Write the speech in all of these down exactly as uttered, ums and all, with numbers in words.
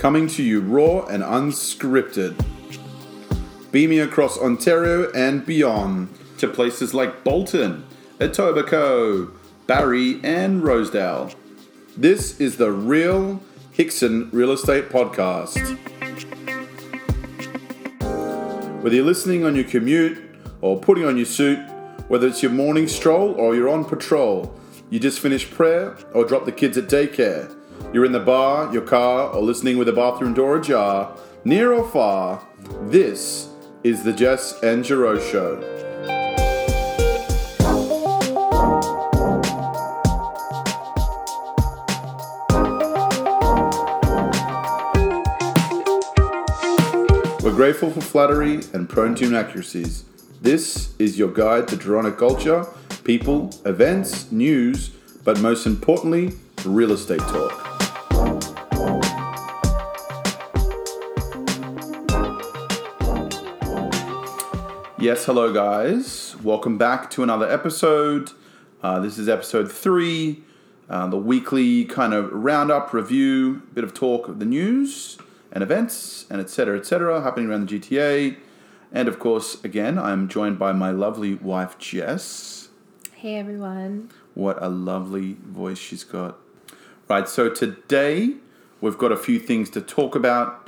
coming to you raw and unscripted, beaming across Ontario and beyond to places like Bolton, Etobicoke, Barrie and Rosedale. This is the Real Hickson Real Estate Podcast. Whether you're listening on your commute or putting on your suit, whether it's your morning stroll or you're on patrol, you just finished prayer or drop the kids at daycare, you're in the bar, your car, or listening with the bathroom door ajar, near or far, this is the Jess and Giro Show. We're grateful for flattery and prone to inaccuracies. This is your guide to Drona culture, people, events, news, but most importantly, real estate talk. Yes, hello guys. Welcome back to another episode. Uh, this is episode three, uh, the weekly kind of roundup, review, bit of talk of the news and events and et cetera, et cetera, happening around the G T A. And of course, again, I'm joined by my lovely wife, Jess. Hey, everyone. What a lovely voice she's got. Right, so today we've got a few things to talk about.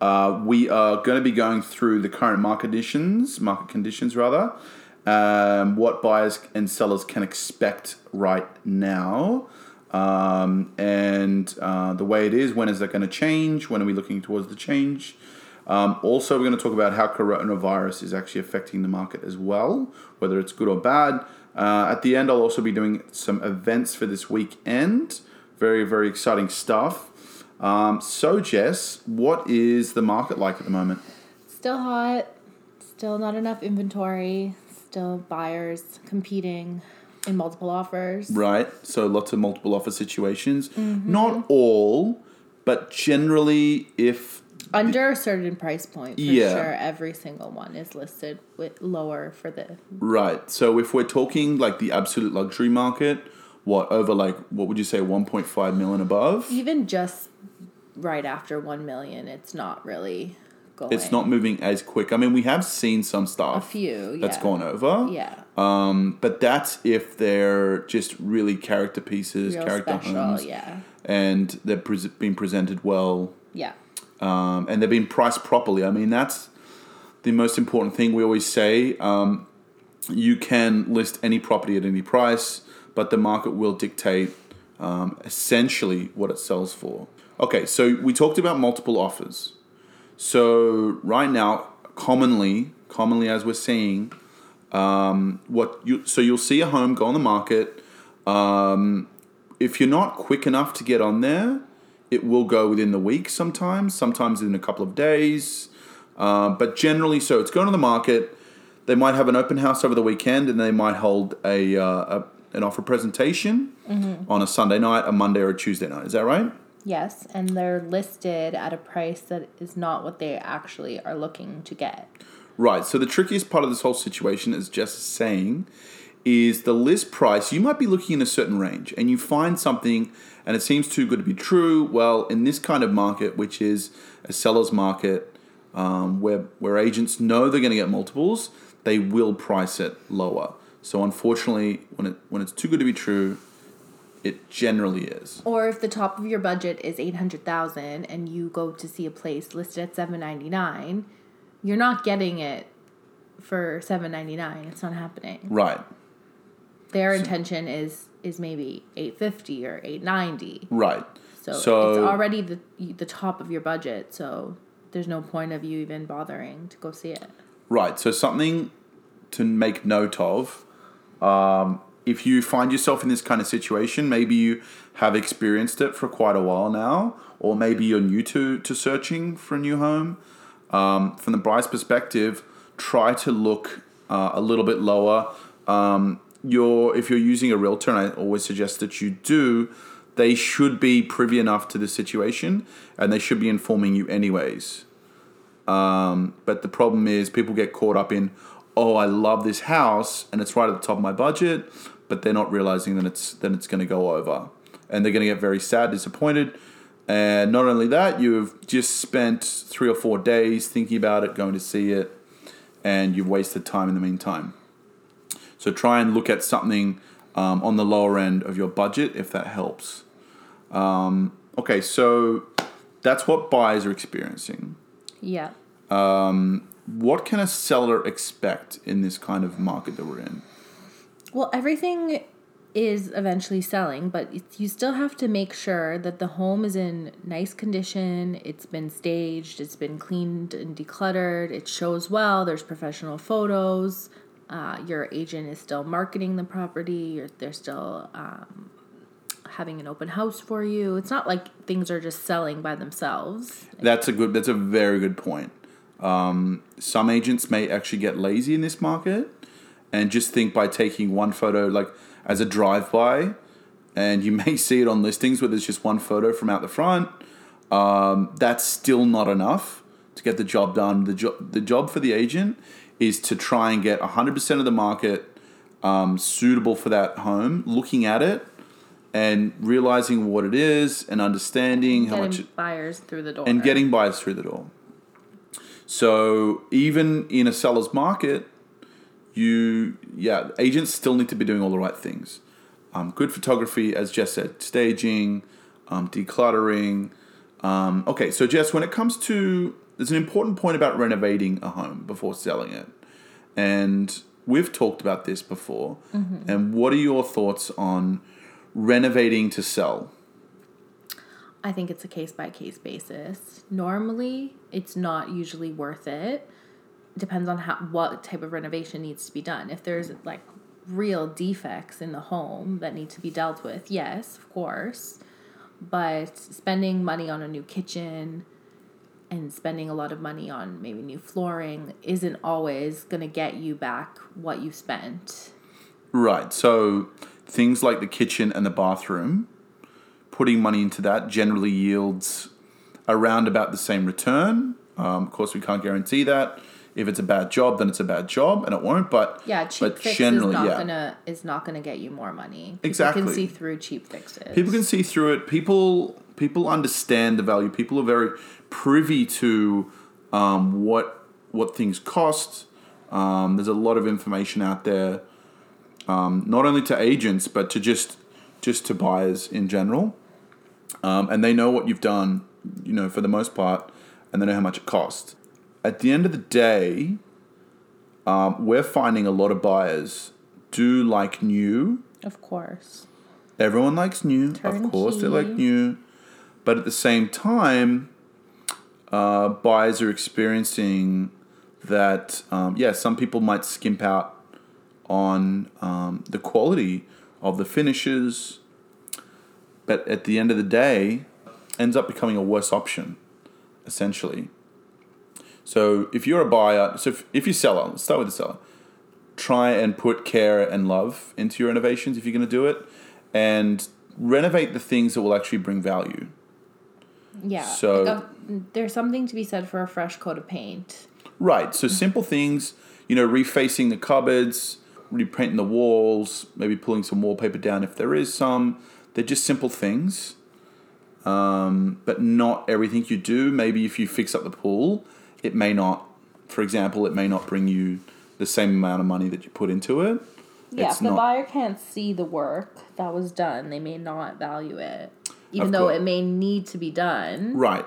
Uh, we are going to be going through the current market conditions, market conditions rather, um, what buyers and sellers can expect right now, um, and uh, the way it is, when is that going to change, when are we looking towards the change. Um, also, we're going to talk about how coronavirus is actually affecting the market as well, whether it's good or bad. Uh, at the end, I'll also be doing some events for this weekend. Very, very exciting stuff. Um, so, Jess, what is the market like at the moment? Still hot. Still not enough inventory. Still buyers competing in multiple offers. Right. So, lots of multiple offer situations. Mm-hmm. Not all, but generally if... Under a certain price point, for yeah. sure, every single one is listed with lower for the... Right. So if we're talking, like, the absolute luxury market, what, over, like, what would you say, one point five mil and above? Even just right after one million, it's not really going... It's not moving as quick. I mean, we have seen some stuff... A few, yeah. ...that's gone over. Yeah. Um, but that's if they're just really character pieces, Real character special, homes. yeah. And they're pre- being presented well. Yeah. Um, and they're being priced properly. I mean, that's the most important thing we always say. Um, you can list any property at any price, but the market will dictate um, essentially what it sells for. Okay, so we talked about multiple offers. So right now, commonly, commonly as we're seeing, um, what you so you'll see a home go on the market. Um, if you're not quick enough to get on there, it will go within the week sometimes, sometimes in a couple of days. Uh, but generally, so it's going to the market. They might have an open house over the weekend and they might hold a, uh, a an offer presentation mm-hmm. on a Sunday night, a Monday or a Tuesday night. Is that right? Yes, and they're listed at a price that is not what they actually are looking to get. Right, so the trickiest part of this whole situation, as Jess is saying, is the list price. You might be looking in a certain range and you find something and it seems too good to be true. Well, in this kind of market, which is a seller's market, um, where where agents know they're going to get multiples, they will price it lower. So unfortunately, when it when it's too good to be true, it generally is. Or if the top of your budget is eight hundred thousand dollars and you go to see a place listed at seven ninety-nine, you're not getting it for seven ninety-nine. It's not happening. Right. Their intention so, is is maybe eight fifty or eight ninety. Right. So, so it's already the the top of your budget, so there's no point of you even bothering to go see it. Right. So something to make note of, um, if you find yourself in this kind of situation, maybe you have experienced it for quite a while now, or maybe you're new to, to searching for a new home, um, from the buyer's perspective, try to look uh, a little bit lower. Um Your, if you're using a realtor, and I always suggest that you do, they should be privy enough to the situation and they should be informing you anyways. Um, but the problem is people get caught up in, oh, I love this house and it's right at the top of my budget, but they're not realizing that it's, that it's going to go over. And they're going to get very sad, disappointed, And not only that, you've just spent three or four days thinking about it, going to see it, and you've wasted time in the meantime. So try and look at something um, on the lower end of your budget, if that helps. Um, okay, so that's what buyers are experiencing. Yeah. Um, what can a seller expect in this kind of market that we're in? Well, everything is eventually selling, but you still have to make sure that the home is in nice condition, it's been staged, it's been cleaned and decluttered, it shows well, there's professional photos, uh, your agent is still marketing the property, or they're still um, having an open house for you. It's not like things are just selling by themselves. That's a good, that's a very good point. Um, some agents may actually get lazy in this market and just think by taking one photo, like as a drive-by, and you may see it on listings where there's just one photo from out the front. Um, that's still not enough to get the job done. The job the job for the agent is to try and get one hundred percent of the market um, suitable for that home, looking at it and realizing what it is and understanding how much... Getting buyers through the door. And getting buyers through the door. So even in a seller's market... You, yeah, agents still need to be doing all the right things. Um, good photography, as Jess said, staging, um, decluttering. Um, okay, so Jess, when it comes to, there's an important point about renovating a home before selling it. And we've talked about this before. Mm-hmm. And what are your thoughts on renovating to sell? I think it's a case-by-case basis. Normally, it's not usually worth it. Depends on how what type of renovation needs to be done. If there's like real defects in the home that need to be dealt with, yes, of course. But spending money on a new kitchen and spending a lot of money on maybe new flooring isn't always going to get you back what you spent. Right. So things like the kitchen and the bathroom, putting money into that generally yields around about the same return. Um, of course, we can't guarantee that. If it's a bad job, then it's a bad job, and it won't. But yeah, cheap but fix generally, is not yeah. gonna is not gonna get you more money. People exactly, people can see through cheap fixes. People can see through it. People people understand the value. People are very privy to um, what what things cost. Um, there's a lot of information out there, um, not only to agents but to just just to buyers in general, um, and they know what you've done, you know, for the most part, and they know how much it costs. At the end of the day, um, we're finding a lot of buyers do like new. Of course. Everyone likes new. Turnkey. Of course, they like new. But at the same time, uh, buyers are experiencing that, um, yeah, some people might skimp out on um, the quality of the finishes. But at the end of the day, ends up becoming a worse option, essentially. So if you're a buyer, so if, if you sell it, let's start with the seller. Try and put care and love into your renovations if you're going to do it, and renovate the things that will actually bring value. Yeah. So like a, there's something to be said for a fresh coat of paint. Right. So simple things, you know, refacing the cupboards, repainting the walls, maybe pulling some wallpaper down if there is some. They're just simple things, um, but not everything you do. Maybe if you fix up the pool. It may not, for example, it may not bring you the same amount of money that you put into it. Yeah, if the buyer can't see the work that was done, they may not value it, even though it may need to be done. Right.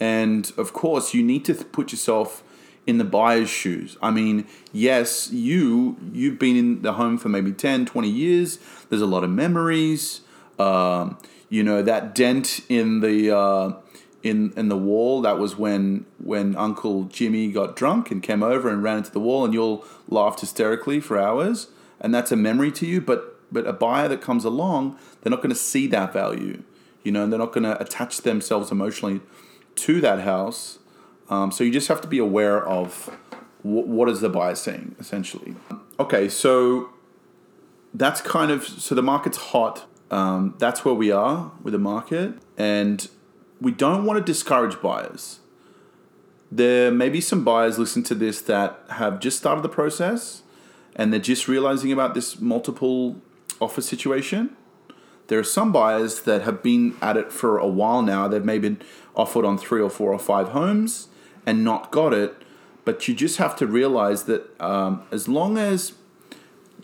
And, of course, you need to put yourself in the buyer's shoes. I mean, yes, you, you've been in the home for maybe ten, twenty years. There's a lot of memories. Um, you know, that dent in the... Uh, In, in the wall, that was when when Uncle Jimmy got drunk and came over and ran into the wall, and you all laughed hysterically for hours, and that's a memory to you. But but a buyer that comes along, they're not going to see that value, you know, and they're not going to attach themselves emotionally to that house. Um, so you just have to be aware of w- what is the buyer saying, essentially. Okay, so that's kind of so the market's hot. Um, that's where we are with the market, and. We don't want to discourage buyers. There may be some buyers listening to this that have just started the process and they're just realizing about this multiple offer situation. There are some buyers that have been at it for a while now. They've maybe been offered on three or four or five homes and not got it. But you just have to realize that um, as long as,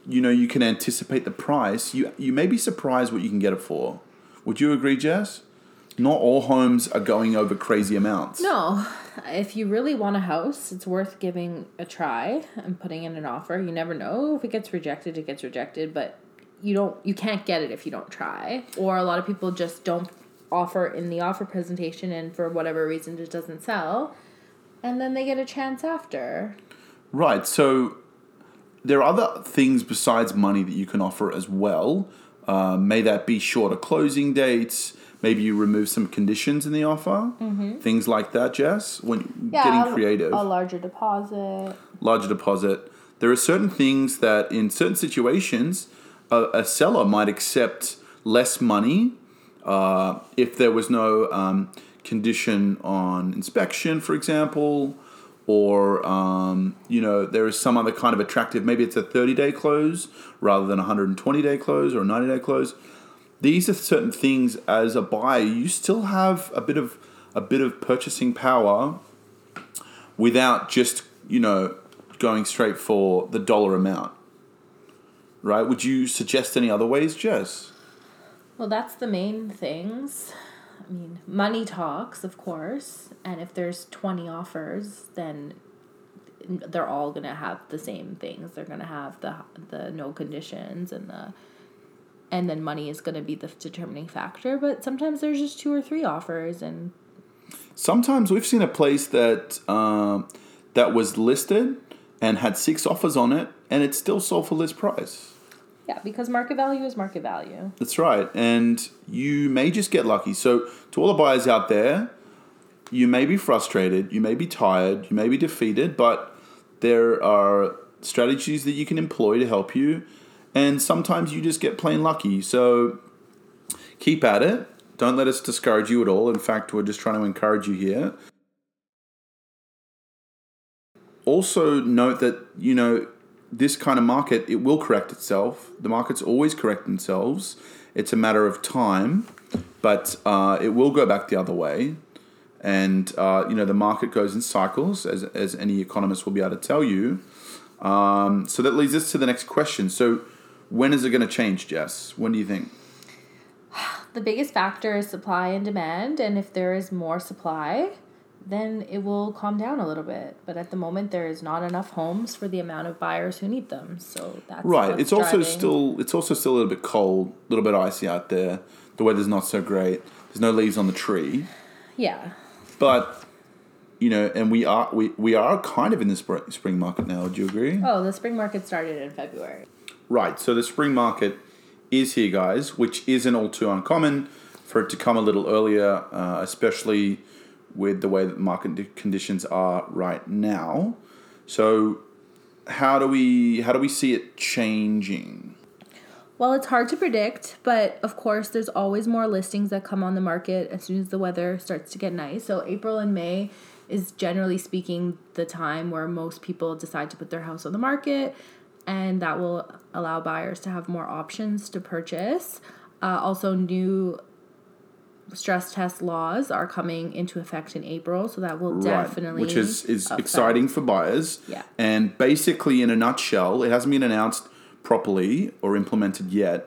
you know, you can anticipate the price, you, you may be surprised what you can get it for. Would you agree, Jess? Not all homes are going over crazy amounts. No. If you really want a house, it's worth giving a try and putting in an offer. You never know. If it gets rejected, it gets rejected. But you don't, you can't get it if you don't try. Or a lot of people just don't offer in the offer presentation, and for whatever reason it doesn't sell. And then they get a chance after. Right. So there are other things besides money that you can offer as well. Uh, may that be shorter closing dates. Maybe you remove some conditions in the offer. Mm-hmm. Things like that, Jess. When yeah, getting creative. A larger deposit. Larger deposit. There are certain things that in certain situations, a, a seller might accept less money uh, if there was no... Um, condition on inspection, for example, or, um, you know, there is some other kind of attractive, maybe it's a thirty-day close rather than a one hundred twenty-day close or a ninety-day close. These are certain things as a buyer, you still have a bit of a bit of purchasing power without just, you know, going straight for the dollar amount, right? Would you suggest any other ways, Jess? Well, that's the main things. I mean, money talks, of course, and if there's twenty offers, then they're all going to have the same things. They're going to have the the no conditions, and the and then money is going to be the determining factor, but sometimes there's just two or three offers. And sometimes we've seen a place that um, that was listed and had six offers on it, and it still sold for list price. Yeah, because market value is market value. That's right. And you may just get lucky. So to all the buyers out there, you may be frustrated, you may be tired, you may be defeated, but there are strategies that you can employ to help you. And sometimes you just get plain lucky. So keep at it. Don't let us discourage you at all. In fact, we're just trying to encourage you here. Also note that, you know, this kind of market, it will correct itself. The markets always correct themselves. It's a matter of time, but uh, it will go back the other way. And, uh, you know, the market goes in cycles, as as any economist will be able to tell you. Um, so that leads us to the next question. So when is it going to change, Jess? When do you think? The biggest factor is supply and demand. And if there is more supply, then it will calm down a little bit. But at the moment, there is not enough homes for the amount of buyers who need them. So that's right. It's also driving. still it's also still a little bit cold, a little bit icy out there. The weather's not so great. There's no leaves on the tree. Yeah. But you know, and we are we, we are kind of in the spring, spring market now. Would you agree? Oh, the spring market started in February. Right. So the spring market is here, guys, which isn't all too uncommon for it to come a little earlier, uh, especially with the way that market conditions are right now. So how do we how do we see it changing? Well, it's hard to predict, but of course there's always more listings that come on the market as soon as the weather starts to get nice. So April and May is generally speaking the time where most people decide to put their house on the market, and that will allow buyers to have more options to purchase. Uh, also new stress test laws are coming into effect in April, so that will right. definitely... Which is, is affect. exciting for buyers. Yeah. And basically, in a nutshell, it hasn't been announced properly or implemented yet.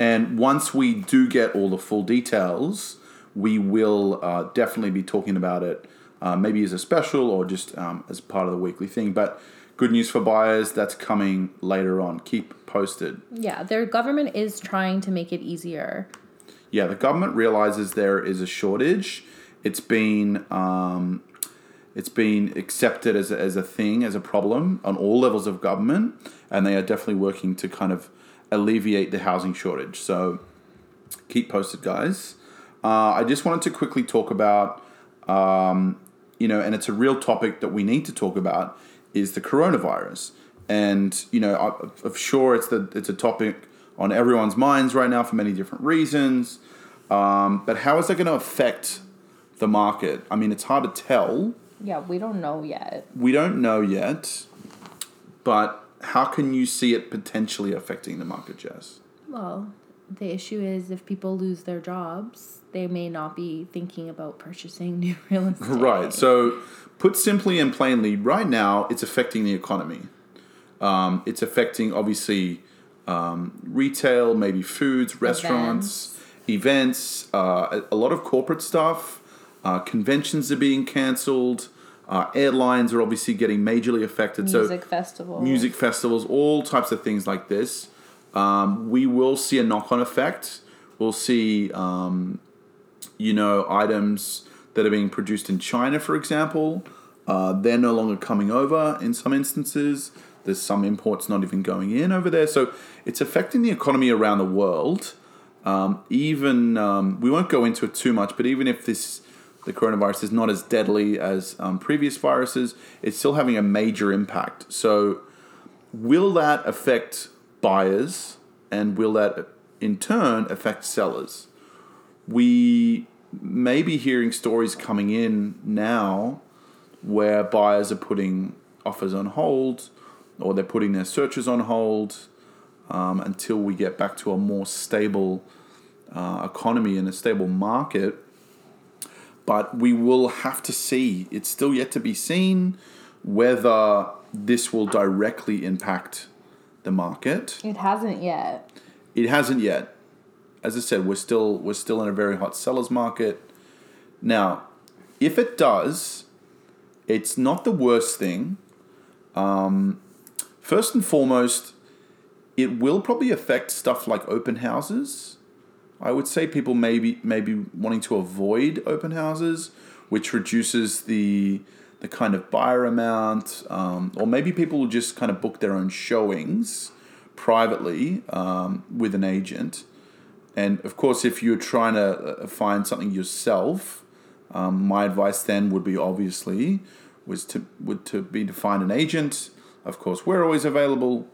And once we do get all the full details, we will uh, definitely be talking about it, uh, maybe as a special or just um, as part of the weekly thing. But good news for buyers, that's coming later on. Keep posted. Yeah, their government is trying to make it easier. Yeah, the government realizes there is a shortage. It's been um, it's been accepted as a, as a thing, as a problem on all levels of government, and they are definitely working to kind of alleviate the housing shortage. So keep posted, guys. Uh, I just wanted to quickly talk about, um, you know, and it's a real topic that we need to talk about, is the coronavirus. And, you know, I, I'm sure it's the it's a topic on everyone's minds right now for many different reasons. Um, but how is that going to affect the market? I mean, it's hard to tell. Yeah, we don't know yet. We don't know yet. But how can you see it potentially affecting the market, Jess? Well, the issue is if people lose their jobs, they may not be thinking about purchasing new real estate. Right. So put simply and plainly, right now, it's affecting the economy. Um, it's affecting, obviously, um, retail, maybe foods, restaurants, events, events uh, a lot of corporate stuff. Uh, conventions are being cancelled. Uh, airlines are obviously getting majorly affected. Music so, festivals. Music festivals, all types of things like this. Um, we will see a knock-on effect. We'll see, um, you know, items that are being produced in China, for example. Uh, they're no longer coming over in some instances. There's some imports not even going in over there. So it's affecting the economy around the world. Um, even, um, we won't go into it too much, but even if this the coronavirus is not as deadly as um, previous viruses, it's still having a major impact. So will that affect buyers, and will that in turn affect sellers? We may be hearing stories coming in now where buyers are putting offers on hold, or they're putting their searches on hold um, until we get back to a more stable uh, economy and a stable market. But we will have to see. It's still yet to be seen whether this will directly impact the market. It hasn't yet. It hasn't yet. As I said, we're still we're still in a very hot seller's market. Now, if it does, it's not the worst thing. Um, first and foremost, it will probably affect stuff like open houses. I would say people may be, may be wanting to avoid open houses, which reduces the the kind of buyer amount, um, or maybe people will just kind of book their own showings privately um, with an agent. And of course, if you're trying to find something yourself, um, my advice then would be obviously was to would to be to find an agent. Of course, we're always available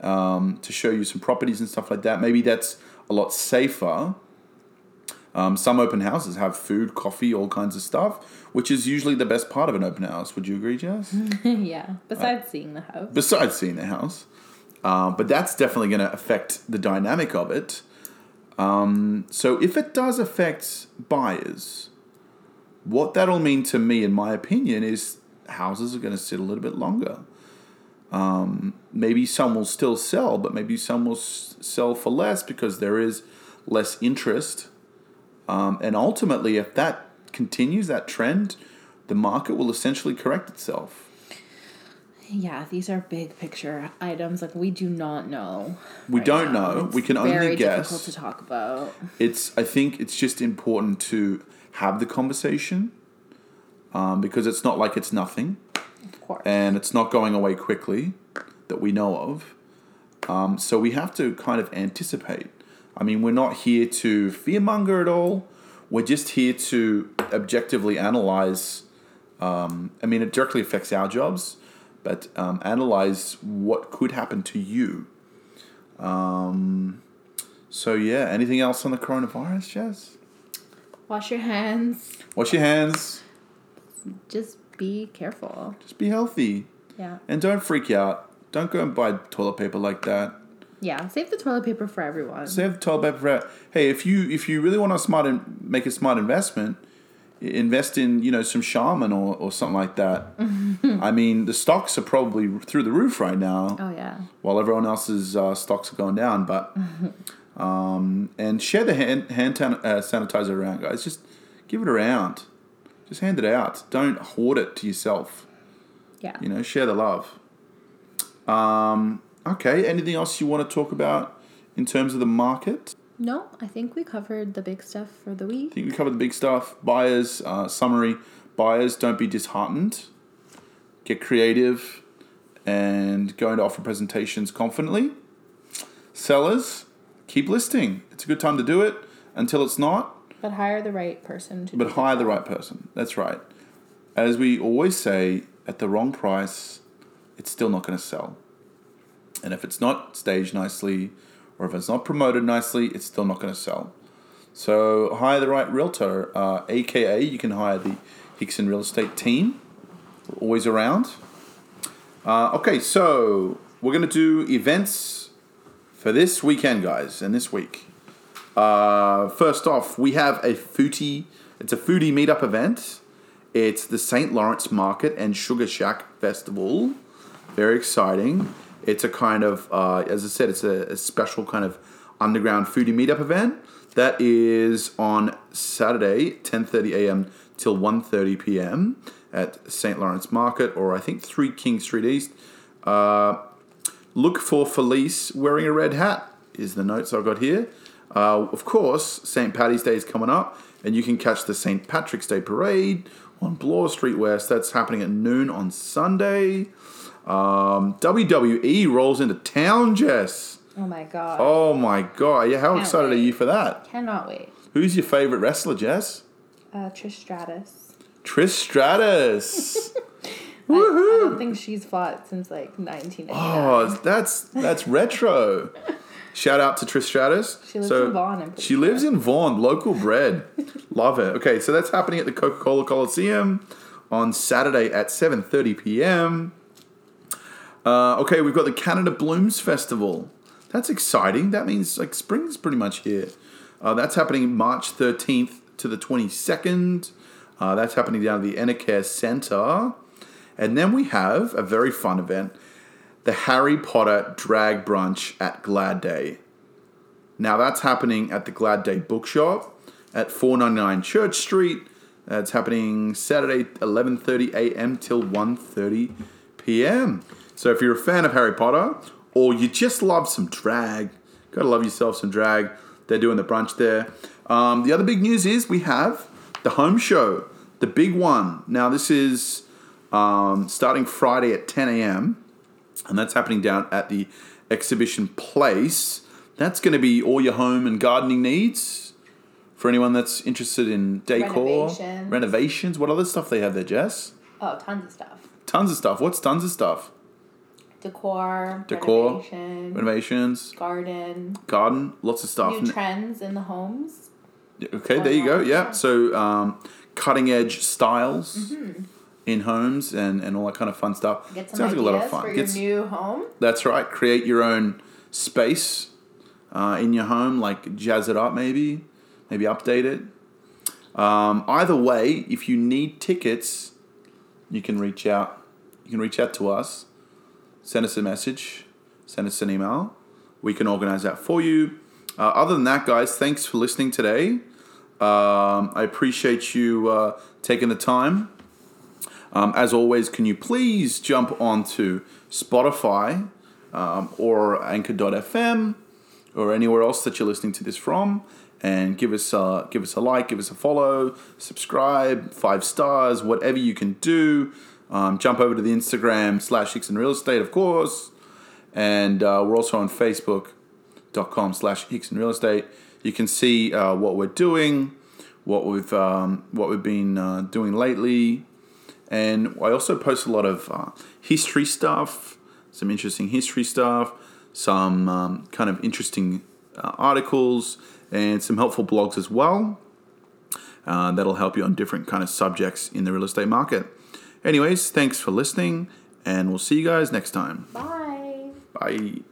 um, to show you some properties and stuff like that. Maybe that's a lot safer. Um, some open houses have food, coffee, all kinds of stuff, which is usually the best part of an open house. Would you agree, Jess? Yeah, besides uh, seeing the house. Besides seeing the house. Uh, but that's definitely going to affect the dynamic of it. Um, so if it does affect buyers, what that'll mean to me, in my opinion, is houses are going to sit a little bit longer. Um, maybe some will still sell, but maybe some will s- sell for less because there is less interest. Um, and ultimately, if that continues, that trend, the market will essentially correct itself. Yeah, these are big picture items. Like, we do not know. We right don't now. know. It's we can only guess. It's very difficult to talk about. It's, I think it's just important to have the conversation um, because it's not like it's nothing. Of course. And it's not going away quickly that we know of. Um, so we have to kind of anticipate. I mean, we're not here to fearmonger at all. We're just here to objectively analyze. Um, I mean, it directly affects our jobs, but um, analyze what could happen to you. Um, so, yeah. Anything else on the coronavirus, Jess? Wash your hands. Wash your hands. Just be careful. Just be healthy. Yeah. And don't freak out. Don't go and buy toilet paper like that. Yeah, save the toilet paper for everyone. Save the toilet paper for hey, if you if you really want to smart in, make a smart investment, invest in you know some Charmin or, or something like that. I mean, the stocks are probably through the roof right now. Oh yeah. While everyone else's uh, stocks are going down, but um, and share the hand hand tan- uh, sanitizer around, guys. Just give it around. Just hand it out. Don't hoard it to yourself. Yeah. You know, share the love. Um. Okay, anything else you want to talk about in terms of the market? No, I think we covered the big stuff for the week. I think we covered the big stuff. Buyers, uh, summary, buyers, don't be disheartened. Get creative and go into offer presentations confidently. Sellers, keep listing. It's a good time to do it until it's not. But hire the right person to do it. But hire the right person. That's right. As we always say, at the wrong price, it's still not going to sell. And if it's not staged nicely, or if it's not promoted nicely, it's still not going to sell. So hire the right realtor, uh, a k a you can hire the Hickson Real Estate team. We're always around. Uh, okay, so we're going to do events for this weekend, guys, and this week. Uh, first off, we have a foodie. It's a foodie meetup event. It's the Saint Lawrence Market and Sugar Shack Festival. Very exciting. It's a kind of, uh, as I said, it's a, a special kind of underground foodie meetup event that is on Saturday, ten thirty a.m. till one thirty p.m. at Saint Lawrence Market, or I think three King Street East. Uh, look for Felice wearing a red hat is the notes I've got here. Uh, of course, Saint Paddy's Day is coming up, and you can catch the Saint Patrick's Day Parade on Bloor Street West. That's happening at noon on Sunday. Um, W W E rolls into town, Jess. Oh, my God. Oh, my God. Yeah, how Can't excited wait. Are you for that? Cannot wait. Who's your favorite wrestler, Jess? Uh, Trish Stratus. Trish Stratus. Woohoo! I, I don't think she's fought since, like, nineteen ninety-nine. Oh, that's, that's retro. Shout out to Trish Stratus. She lives so in Vaughan. I'm she sure. lives in Vaughan, local bread. Love it. Okay, so that's happening at the Coca-Cola Coliseum on Saturday at seven thirty p.m. Uh, okay, we've got the Canada Blooms Festival. That's exciting. That means, like, spring's pretty much here. Uh, that's happening March thirteenth to the twenty-second. Uh, that's happening down at the Enercare Center. And then we have a very fun event, the Harry Potter drag brunch at Glad Day. Now that's happening at the Glad Day Bookshop at four ninety-nine Church Street. It's happening Saturday, eleven thirty a.m. till one thirty p.m. So if you're a fan of Harry Potter or you just love some drag, gotta love yourself some drag. They're doing the brunch there. Um, the other big news is we have the home show, the big one. Now this is um, starting Friday at ten a.m. and that's happening down at the Exhibition Place. That's going to be all your home and gardening needs for anyone that's interested in decor. Renovations. Renovations. What other stuff they have there, Jess? Oh, tons of stuff. Tons of stuff. What's tons of stuff? Decor. Decor. Renovation, renovations. Garden. Garden. Lots of stuff. New trends in the homes. Okay, there you go. Yeah. So um, cutting edge styles. Mm-hmm. In homes and, and all that kind of fun stuff. Get some Sounds ideas like a lot of fun. for your Gets, new home. That's right. Create your own space uh, in your home, like jazz it up maybe, maybe update it. Um, either way, if you need tickets, you can reach out. You can reach out to us. Send us a message. Send us an email. We can organize that for you. Uh, other than that, guys, thanks for listening today. Um, I appreciate you uh, taking the time. Um, as always, can you please jump onto Spotify um, or Anchor dot f m or anywhere else that you're listening to this from, and give us a, give us a like, give us a follow, subscribe, five stars, whatever you can do. Um, jump over to the Instagram slash Hickson Real Estate, of course, and uh, we're also on Facebook dot com slash Hickson Real Estate. You can see uh, what we're doing, what we've um, what we've been uh, doing lately. And I also post a lot of uh, history stuff, some interesting history stuff, some um, kind of interesting uh, articles, and some helpful blogs as well. Uh, that'll help you on different kind of subjects in the real estate market. Anyways, thanks for listening, and we'll see you guys next time. Bye. Bye.